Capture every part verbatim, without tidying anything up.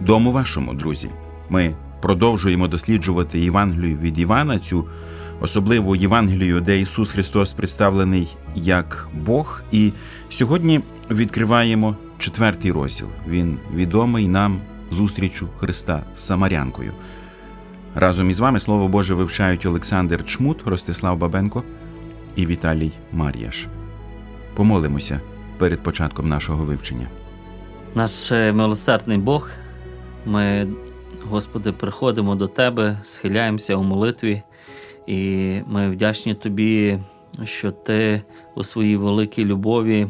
дому вашому, друзі! Ми продовжуємо досліджувати Євангелію від Івана, цю особливу Євангелію, де Ісус Христос представлений як Бог. І сьогодні відкриваємо четвертий розділ. Він відомий нам зустрічю Христа з самарянкою. Разом із вами Слово Боже вивчають Олександр Чмут, Ростислав Бабенко і Віталій Мар'яш. Помолимося перед початком нашого вивчення. Наш милосердний Бог, ми, Господи, приходимо до Тебе, схиляємося у молитві, і ми вдячні Тобі, що Ти у своїй великій любові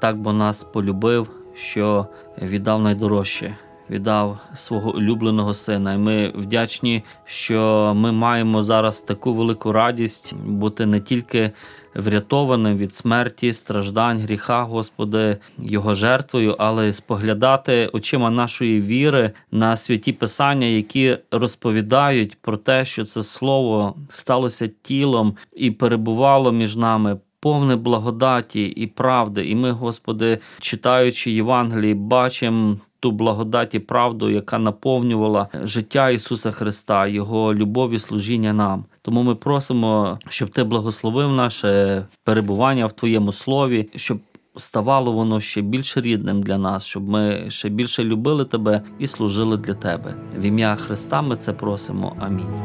так бо нас полюбив, що віддав найдорожче, віддав свого улюбленого сина. І ми вдячні, що ми маємо зараз таку велику радість бути не тільки врятованим від смерті, страждань, гріха, Господи, Його жертвою, але споглядати очима нашої віри на святі писання, які розповідають про те, що це слово сталося тілом і перебувало між нами, повне благодаті і правди. І ми, Господи, читаючи Євангелії, бачимо ту благодать і правду, яка наповнювала життя Ісуса Христа, Його любов і служіння нам. Тому ми просимо, щоб Ти благословив наше перебування в Твоєму Слові, щоб ставало воно ще більш рідним для нас, щоб ми ще більше любили Тебе і служили для Тебе. В ім'я Христа ми це просимо. Амінь.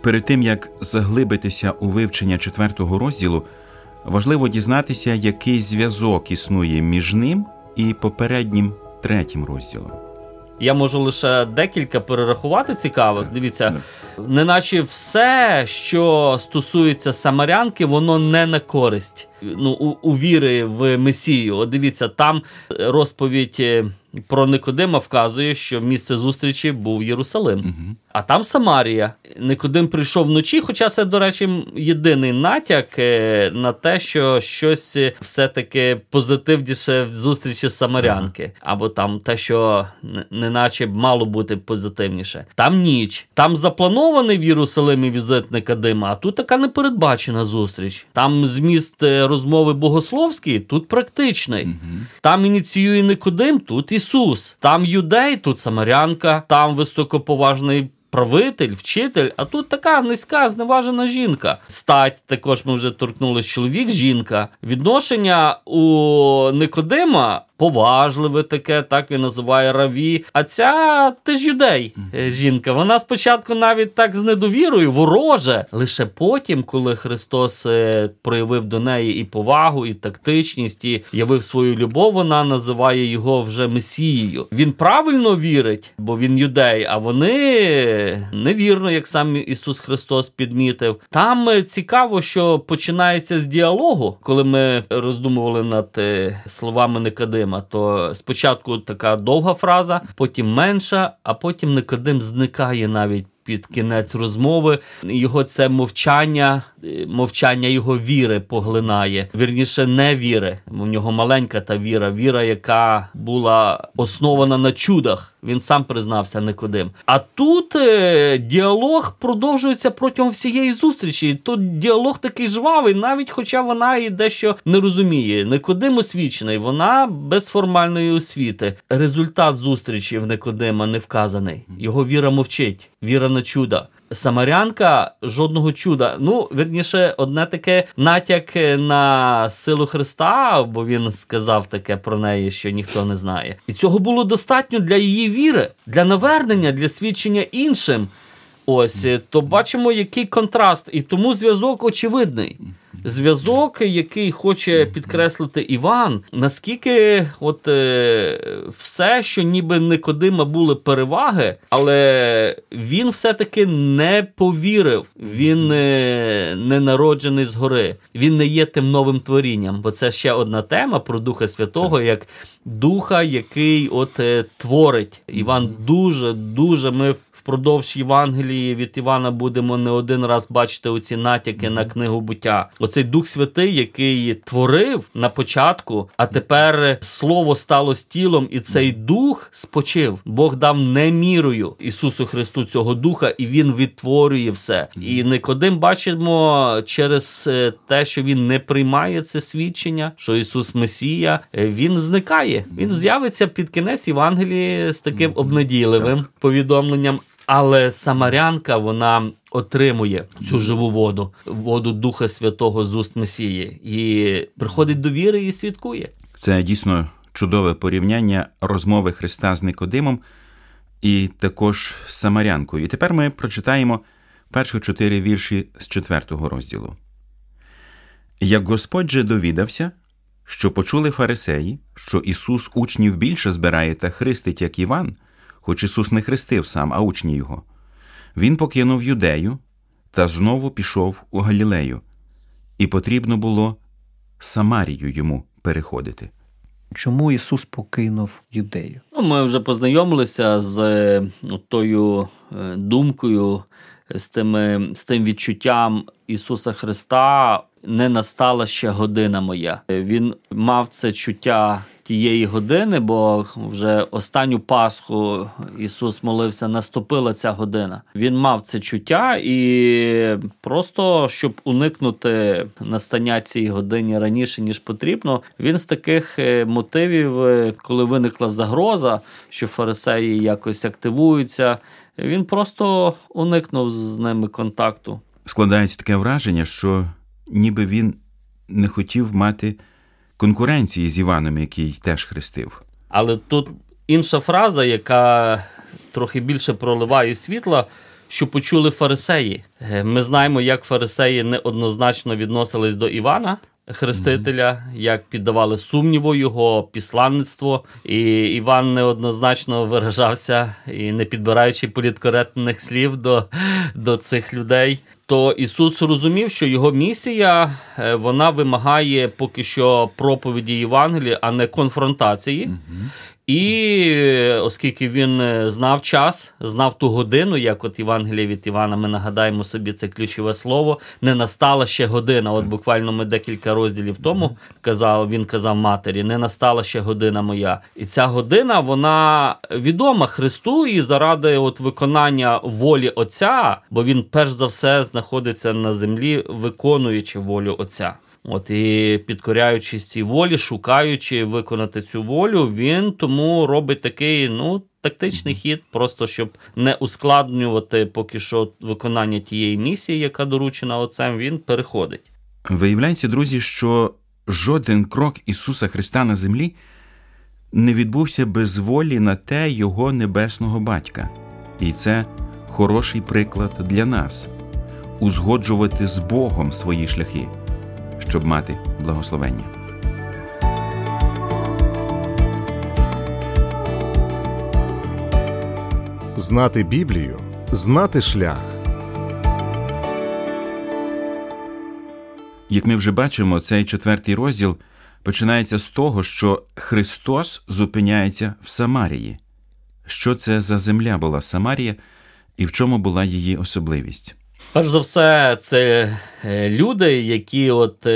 Перед тим, як заглибитися у вивчення четвертого розділу, важливо дізнатися, який зв'язок існує між ним і попереднім третім розділом. Я можу лише декілька перерахувати цікавих. Так, дивіться, так. Неначе все, що стосується самарянки, воно не на користь ну, у, у віри в Месію. О, дивіться, там розповідь про Никодима вказує, що місце зустрічі був Єрусалим. Угу. А там Самарія. Никодим прийшов вночі, хоча це, до речі, єдиний натяк на те, що щось все-таки позитивніше в зустрічі самарянки. Угу. Або там те, що неначе мало бути позитивніше. Там ніч. Там запланований в Єрусалимі візит Никодима, а тут така непередбачена зустріч. Там зміст розмови богословські, тут практичний. Угу. Там ініціює Никодим, тут і Ісус. Там юдей, тут самарянка, там високоповажний правитель, вчитель, а тут така низька, зневажена жінка. Стать, також ми вже торкнулися, чоловік, жінка. Відношення у Никодима поважливе таке, так він називає раві. А ця, ти ж юдей, жінка. Вона спочатку навіть так з недовірою, вороже. Лише потім, коли Христос проявив до неї і повагу, і тактичність, і явив свою любов, вона називає його вже Месією. Він правильно вірить, бо він юдей, а вони невірно, як сам Ісус Христос підмітив. Там цікаво, що починається з діалогу, коли ми роздумували над словами Никодима. То спочатку така довга фраза, потім менша, а потім Никодим зникає навіть під кінець розмови. Його це мовчання, мовчання його віри поглинає. Вірніше, не віри. У нього маленька та віра. Віра, яка була основана на чудах. Він сам признався, Никодим. А тут е, діалог продовжується протягом всієї зустрічі. Тут діалог такий жвавий, навіть хоча вона і дещо не розуміє. Никодим освічений, вона без формальної освіти. Результат зустрічі в Никодима не вказаний. Його віра мовчить, віра на чуда. Самарянка, жодного чуда. Ну, вірніше, одне таке натяк на силу Христа, бо він сказав таке про неї, що ніхто не знає. І цього було достатньо для її віри, для навернення, для свідчення іншим. Ось, то бачимо, який контраст. І тому зв'язок очевидний. Зв'язок, який хоче підкреслити Іван, наскільки от е, все, що ніби Никодима були переваги, але він все-таки не повірив. Він е, не народжений згори. Він не є тим новим творінням, бо це ще одна тема про Духа Святого, як Духа, який от е, творить. Іван дуже-дуже ми впродовж Євангелії від Івана будемо не один раз бачити оці натяки на книгу «Буття». Оцей Дух Святий, який творив на початку, а тепер Слово стало тілом, і цей Дух спочив. Бог дав немірою Ісусу Христу цього Духа, і Він відтворює все. І Никодим, бачимо, через те, що він не приймає це свідчення, що Ісус Месія, він зникає. Він з'явиться під кінець Євангелії з таким обнадійливим повідомленням. Але самарянка, вона отримує цю живу воду, воду Духа Святого з уст Месії. І приходить до віри і свідкує. Це дійсно чудове порівняння розмови Христа з Никодимом і також з самарянкою. І тепер ми прочитаємо перші чотири вірші з четвертого розділу. «Як Господь же довідався, що почули фарисеї, що Ісус учнів більше збирає та хрестить, як Іван, хоч Ісус не хрестив сам, а учні його. Він покинув Юдею та знову пішов у Галілею, і потрібно було Самарію йому переходити». Чому Ісус покинув Юдею? Ну, ми вже познайомилися з тою думкою, з тими, з тим відчуттям Ісуса Христа «не настала ще година моя». Він мав це чуття тієї години, бо вже останню Пасху Ісус молився, наступила ця година. Він мав це чуття, і просто, щоб уникнути настання цієї години раніше, ніж потрібно, він з таких мотивів, коли виникла загроза, що фарисеї якось активуються, він просто уникнув з ними контакту. Складається таке враження, що ніби він не хотів мати конкуренції з Іваном, який теж хрестив. Але тут інша фраза, яка трохи більше проливає світла, що почули фарисеї. Ми знаємо, як фарисеї неоднозначно відносились до Івана Хрестителя, як піддавали сумніву його післанництво, і Іван неоднозначно виражався, і не підбираючи політкоректних слів до, до цих людей. То Ісус розумів, що його місія, вона вимагає поки що проповіді Євангелії, а не конфронтації. Угу. І оскільки він знав час, знав ту годину, як от Євангелія від Івана, ми нагадаємо собі це ключове слово, не настала ще година. От буквально ми декілька розділів тому казав, він казав матері, не настала ще година моя. І ця година, вона відома Христу, і заради от виконання волі Отця, бо він перш за все знаходиться на землі, виконуючи волю Отця. От і підкоряючись цій волі, шукаючи виконати цю волю, він тому робить такий, ну, тактичний хід, просто щоб не ускладнювати поки що виконання тієї місії, яка доручена Отцем, він переходить. Виявляється, друзі, що жоден крок Ісуса Христа на землі не відбувся без волі на те його небесного батька. І це хороший приклад для нас – узгоджувати з Богом свої шляхи, щоб мати благословення. Знати Біблію, знати шлях. Як ми вже бачимо, цей четвертий розділ починається з того, що Христос зупиняється в Самарії. Що це за земля була Самарія і в чому була її особливість? Перш за все, це люди, які от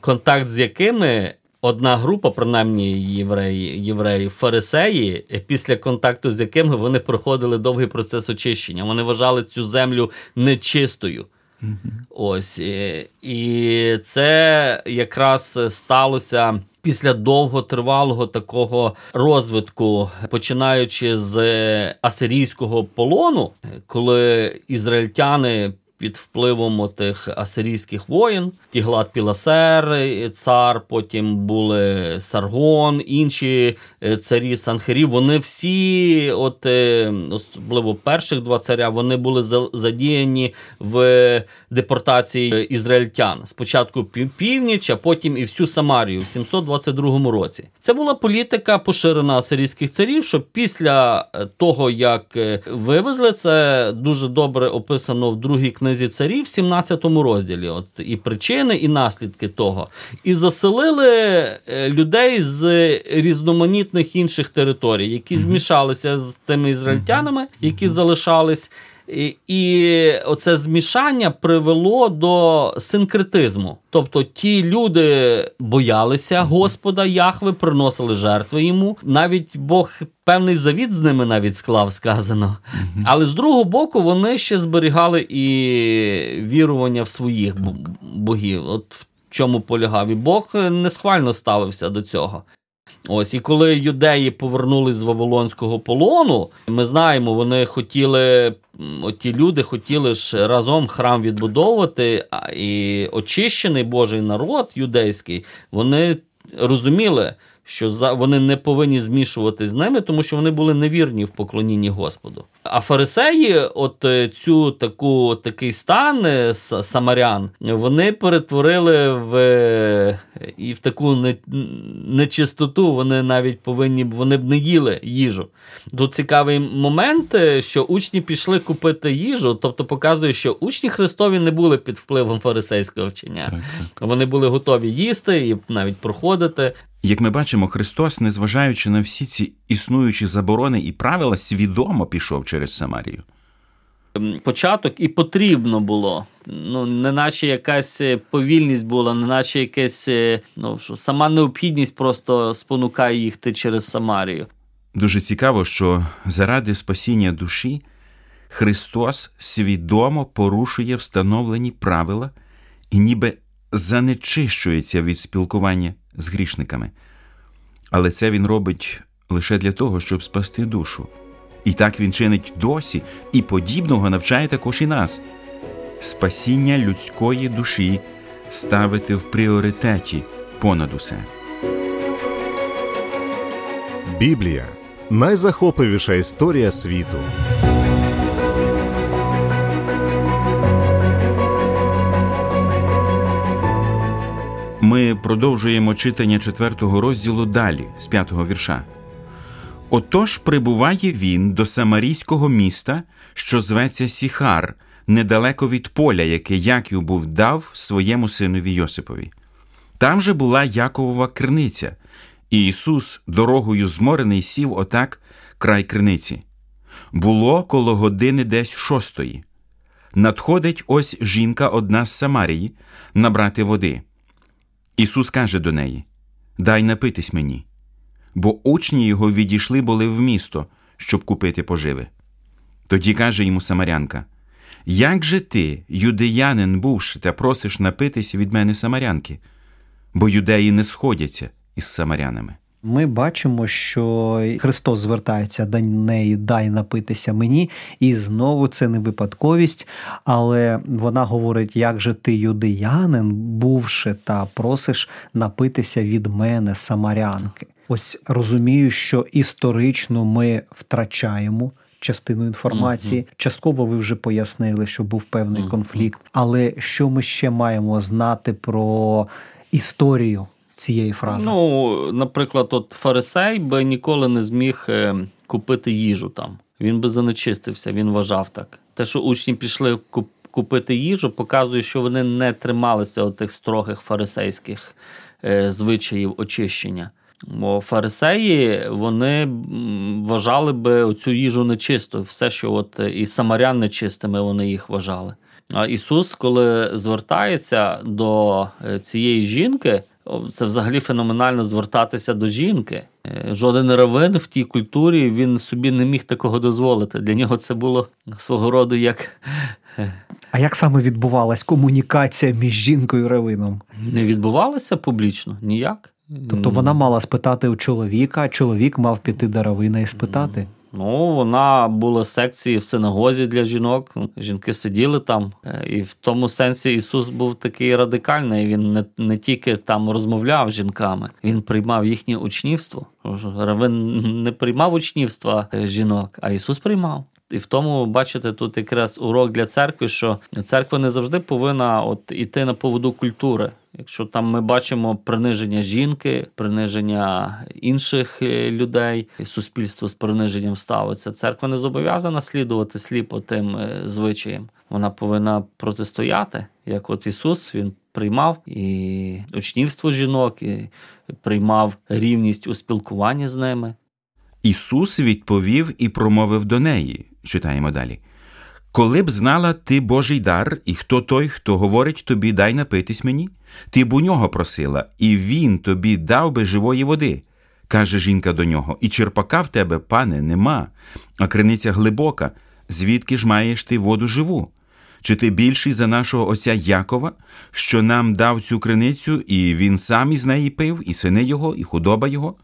контакт з якими одна група, принаймні євреї, євреї, фарисеї, після контакту з якими вони проходили довгий процес очищення. Вони вважали цю землю нечистою. Ось. І це якраз сталося після довготривалого такого розвитку, починаючи з асирійського полону, коли ізраїльтяни під впливом тих асирійських воїн, Тіглад-Піласер, цар, потім були Саргон, інші царі Санхерів, вони всі, от, особливо перших два царя, вони були задіяні в депортації ізраїльтян. Спочатку північ, а потім і всю Самарію в сімсот двадцять другому році. Це була політика поширена асирійських царів, що після того, як вивезли, це дуже добре описано в другій книзі, книзі царів в сімнадцятому розділі, от і причини, і наслідки того. І заселили людей з різноманітних інших територій, які змішалися з тими ізраїльтянами, які залишались. І, і оце змішання привело до синкретизму. Тобто ті люди боялися Господа Яхве, приносили жертви йому. Навіть Бог певний завіт з ними навіть склав, сказано. Але з другого боку вони ще зберігали і вірування в своїх богів. От в чому полягав. І Бог несхвально ставився до цього. Ось, і коли юдеї повернулись з Вавилонського полону, ми знаємо, вони хотіли, оті люди хотіли ж разом храм відбудовувати, і очищений Божий народ юдейський, вони розуміли, що вони не повинні змішуватись з ними, тому що вони були невірні в поклонінні Господу. А фарисеї, от цю таку, такий стан самарян, вони перетворили в, і в таку нечистоту, вони навіть повинні, вони б не їли їжу. Тут цікавий момент, що учні пішли купити їжу, тобто показує, що учні Христові не були під впливом фарисейського вчення. Так, так. Вони були готові їсти і навіть проходити. Як ми бачимо, Христос, незважаючи на всі ці існуючі заборони і правила, свідомо пішов через Самарію. Початок і потрібно було. Ну, не наче якась повільність була, не наче якась, ну, що сама необхідність просто спонукає їхати через Самарію. Дуже цікаво, що заради спасіння душі Христос свідомо порушує встановлені правила і ніби занечищується від спілкування з грішниками. Але це він робить лише для того, щоб спасти душу. І так він чинить досі, і подібного навчає також і нас. Спасіння людської душі ставити в пріоритеті понад усе. Біблія – найзахопливіша історія світу. Ми продовжуємо читання четвертого розділу далі, з п'ятого вірша. «Отож прибуває він до самарійського міста, що зветься Сіхар, недалеко від поля, яке Яків був дав своєму синові Йосипові. Там же була Яковова криниця, і Ісус, дорогою зморений, сів отак край криниці. Було коло години десь шостої. Надходить ось жінка одна з Самарії набрати води. Ісус каже до неї: «Дай напитись мені», бо учні його відійшли були в місто, щоб купити поживи. Тоді каже йому самарянка: «Як же ти, юдеянин бувши, та просиш напитись від мене самарянки? Бо юдеї не сходяться із самарянами». Ми бачимо, що Христос звертається до неї: «Дай напитися мені», і знову це не випадковість, але вона говорить: «Як же ти, юдеянин, бувши, та просиш напитися від мене самарянки». Ось розумію, що історично ми втрачаємо частину інформації. Mm-hmm. Частково ви вже пояснили, що був певний mm-hmm. конфлікт, але що ми ще маємо знати про історію цієї фрази? Ну, наприклад, от фарисей би ніколи не зміг купити їжу там. Він би занечистився, він вважав так. Те, що учні пішли купити їжу, показує, що вони не трималися отих строгих фарисейських звичаїв очищення. Бо фарисеї, вони вважали би оцю їжу нечистою. Все, що от і самарян нечистими вони їх вважали. А Ісус, коли звертається до цієї жінки, це взагалі феноменально звертатися до жінки. Жоден раввин в тій культурі, він собі не міг такого дозволити. Для нього це було свого роду як... А як саме відбувалась комунікація між жінкою і раввином? Не відбувалася публічно, ніяк. Тобто вона мала спитати у чоловіка, а чоловік мав піти даровина і спитати. Ну, вона була в секції в синагозі для жінок, жінки сиділи там, і в тому сенсі Ісус був такий радикальний, він не, не тільки там розмовляв з жінками, він приймав їхнє учнівство. Равин не приймав учнівства жінок, а Ісус приймав. І в тому, бачите, тут якраз урок для церкви, що церква не завжди повинна от іти на поводу культури. Якщо там ми бачимо приниження жінки, приниження інших людей, суспільство з приниженням ставиться, церква не зобов'язана слідувати сліпо тим звичаям. Вона повинна протистояти, як от Ісус, він приймав і учнівство жінок, і приймав рівність у спілкуванні з ними. Ісус відповів і промовив до неї, читаємо далі. «Коли б знала ти Божий дар, і хто той, хто говорить тобі, дай напитись мені, ти б у нього просила, і він тобі дав би живої води. Каже жінка до нього, і черпака в тебе, пане, нема, а криниця глибока, звідки ж маєш ти воду живу? Чи ти більший за нашого отця Якова, що нам дав цю криницю, і він сам із неї пив, і сини його, і худоба його?»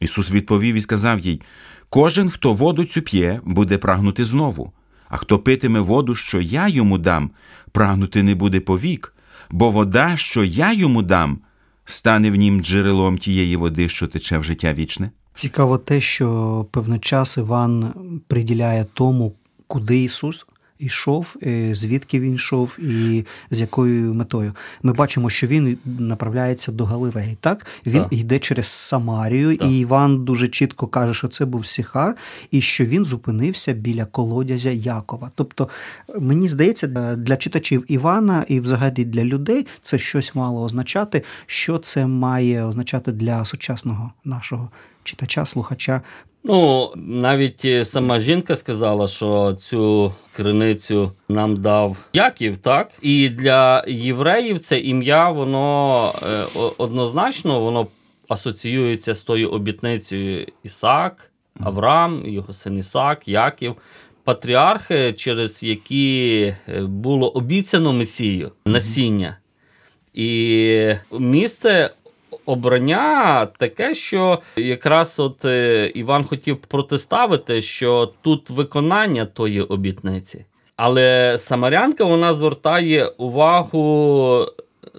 Ісус відповів і сказав їй, «Кожен, хто воду цю п'є, буде прагнути знову, а хто питиме воду, що я йому дам, прагнути не буде повік, бо вода, що я йому дам, стане в нім джерелом тієї води, що тече в життя вічне». Цікаво те, що певний час Іван приділяє тому, куди Ісус йшов, звідки він йшов і з якою метою. Ми бачимо, що він направляється до Галилеї, так? Він так. йде через Самарію, так. і Іван дуже чітко каже, що це був Сіхар, і що він зупинився біля колодязя Якова. Тобто, мені здається, для читачів Івана і взагалі для людей це щось мало означати, що це має означати для сучасного нашого читача, слухача. Ну, навіть сама жінка сказала, що цю криницю нам дав Яків, так? І для євреїв це ім'я, воно однозначно, воно асоціюється з тою обітницею Ісаак, Авраам, його син Ісаак, Яків. Патріархи, через які було обіцяно Месію, насіння. І місце обрання таке, що якраз от Іван хотів протиставити, що тут виконання тої обітниці. Але самарянка, вона звертає увагу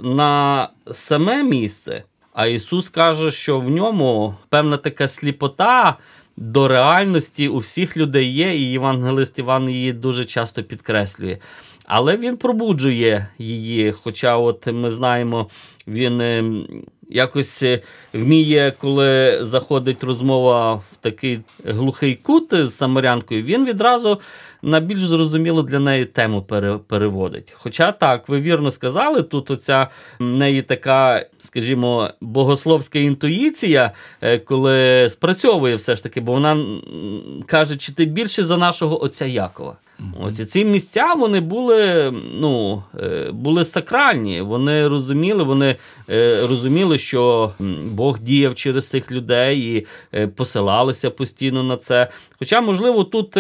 на саме місце, а Ісус каже, що в ньому певна така сліпота до реальності у всіх людей є, і євангелист Іван її дуже часто підкреслює. Але він пробуджує її, хоча от ми знаємо, він якось вміє, коли заходить розмова в такий глухий кут з самарянкою, він відразу на більш зрозумілу для неї тему переводить. Хоча так, ви вірно сказали, тут оця в неї така, скажімо, богословська інтуїція, коли спрацьовує все ж таки, бо вона каже, чи ти більше за нашого отця Якова. Ось і ці місця, вони були, ну, були сакральні, вони розуміли, вони розуміли, що Бог діяв через цих людей і посилалися постійно на це. Хоча, можливо, тут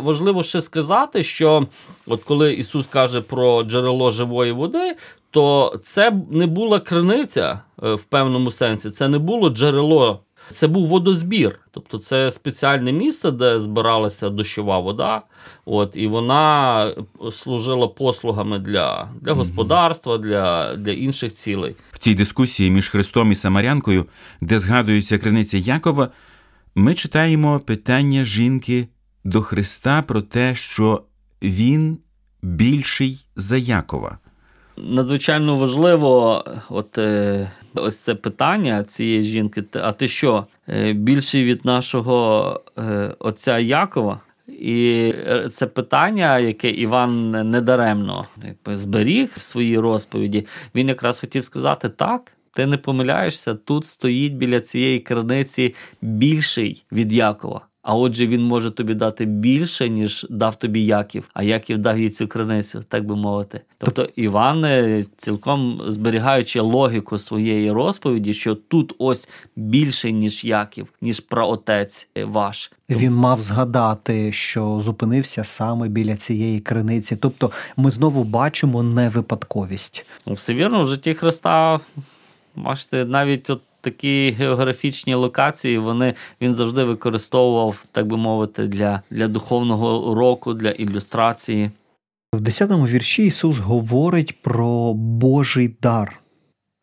важливо ще сказати, що от коли Ісус каже про джерело живої води, то це не була криниця в певному сенсі, це не було джерело. Це був водозбір, тобто це спеціальне місце, де збиралася дощова вода, от, і вона служила послугами для, для господарства, для, для інших цілей. В цій дискусії між Христом і самарянкою, де згадується криниця Якова, ми читаємо питання жінки до Христа про те, що він більший за Якова. Надзвичайно важливо от, ось це питання цієї жінки. А ти що, більший від нашого отця Якова? І це питання, яке Іван недаремно якби, зберіг в своїй розповіді, він якраз хотів сказати так. Ти не помиляєшся, тут стоїть біля цієї криниці більший від Якова. А отже, він може тобі дати більше, ніж дав тобі Яків. А Яків дав їй цю криницю, так би мовити. Тобто Іван, цілком зберігаючи логіку своєї розповіді, що тут ось більше, ніж Яків, ніж праотець ваш. Він мав згадати, що зупинився саме біля цієї криниці. Тобто ми знову бачимо невипадковість. Все вірно, в житті Христа, бачите, навіть от такі географічні локації, вони, він завжди використовував, так би мовити, для, для духовного уроку, для ілюстрації. В десятому вірші Ісус говорить про Божий дар.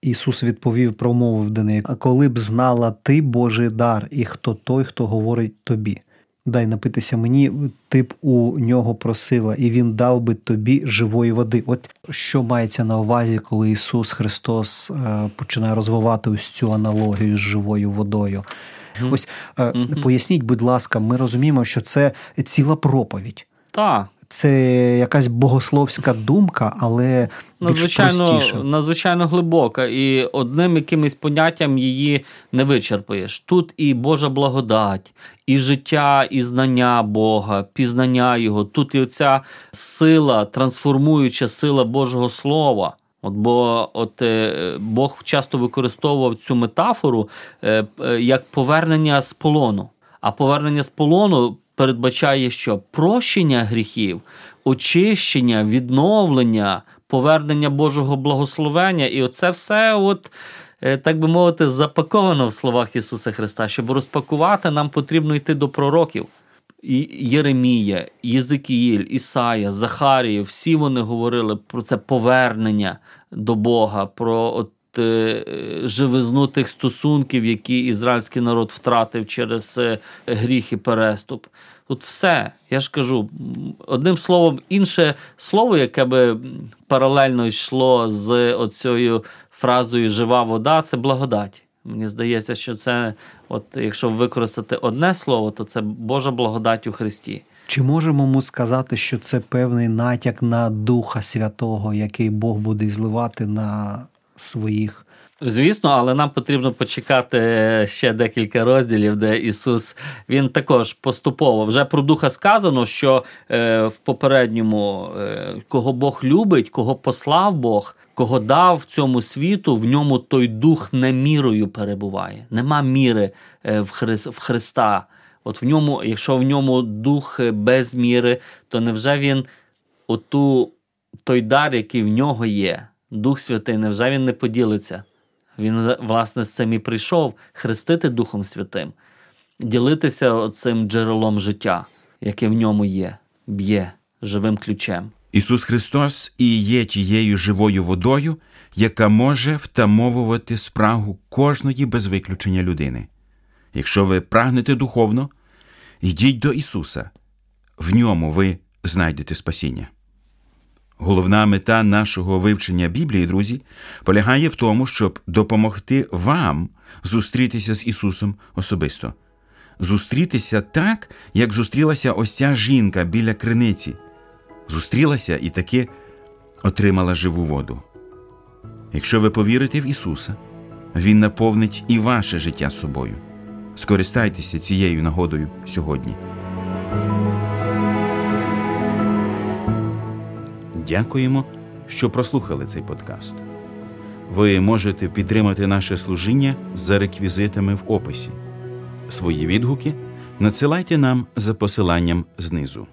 Ісус відповів, промовив до неї: «А коли б знала ти Божий дар, і хто той, хто говорить тобі? Дай напитися мені, ти б у нього просила, і він дав би тобі живої води». От що мається на увазі, коли Ісус Христос починає розвивати ось цю аналогію з живою водою? Mm-hmm. Ось mm-hmm. поясніть, будь ласка, ми розуміємо, що це ціла проповідь. Так. Це якась богословська думка, але більш простіша. Надзвичайно глибока, і одним якимось поняттям її не вичерпаєш. Тут і Божа благодать, і життя, і знання Бога, пізнання Його. Тут і оця сила, трансформуюча сила Божого Слова. От, бо от, Бог часто використовував цю метафору як повернення з полону. А повернення з полону передбачає, що прощення гріхів, очищення, відновлення, повернення Божого благословення. І оце все, от, так би мовити, запаковано в словах Ісуса Христа. Щоб розпакувати, нам потрібно йти до пророків. І Єремія, Єзикіїль, Ісая, Захарія, всі вони говорили про це повернення до Бога, про от, живизну тих стосунків, які ізраїльський народ втратив через гріх і переступ. Тут все, я ж кажу, одним словом, інше слово, яке би паралельно йшло з оцією фразою «жива вода» – це благодать. Мені здається, що це, от, якщо використати одне слово, то це Божа благодать у Христі. Чи можемо ми сказати, що це певний натяк на Духа Святого, який Бог буде зливати на своїх? Звісно, але нам потрібно почекати ще декілька розділів, де Ісус, він також поступово. Вже про Духа сказано, що е, в попередньому, е, кого Бог любить, кого послав Бог, кого дав цьому світу, в ньому той Дух не мірою перебуває. Нема міри е, в, Хри, в Христа. От в ньому, якщо в ньому Дух без міри, то невже він оту, той дар, який в нього є, Дух Святий, невже він не поділиться? Він, власне, з цим і прийшов хрестити Духом Святим, ділитися цим джерелом життя, яке в ньому є, б'є живим ключем. Ісус Христос і є тією живою водою, яка може втамовувати спрагу кожної без виключення людини. Якщо ви прагнете духовно, йдіть до Ісуса. В ньому ви знайдете спасіння. Головна мета нашого вивчення Біблії, друзі, полягає в тому, щоб допомогти вам зустрітися з Ісусом особисто. Зустрітися так, як зустрілася ось ця жінка біля криниці. Зустрілася і таки отримала живу воду. Якщо ви повірите в Ісуса, Він наповнить і ваше життя собою. Скористайтеся цією нагодою сьогодні. Дякуємо, що прослухали цей подкаст. Ви можете підтримати наше служіння за реквізитами в описі. Свої відгуки надсилайте нам за посиланням знизу.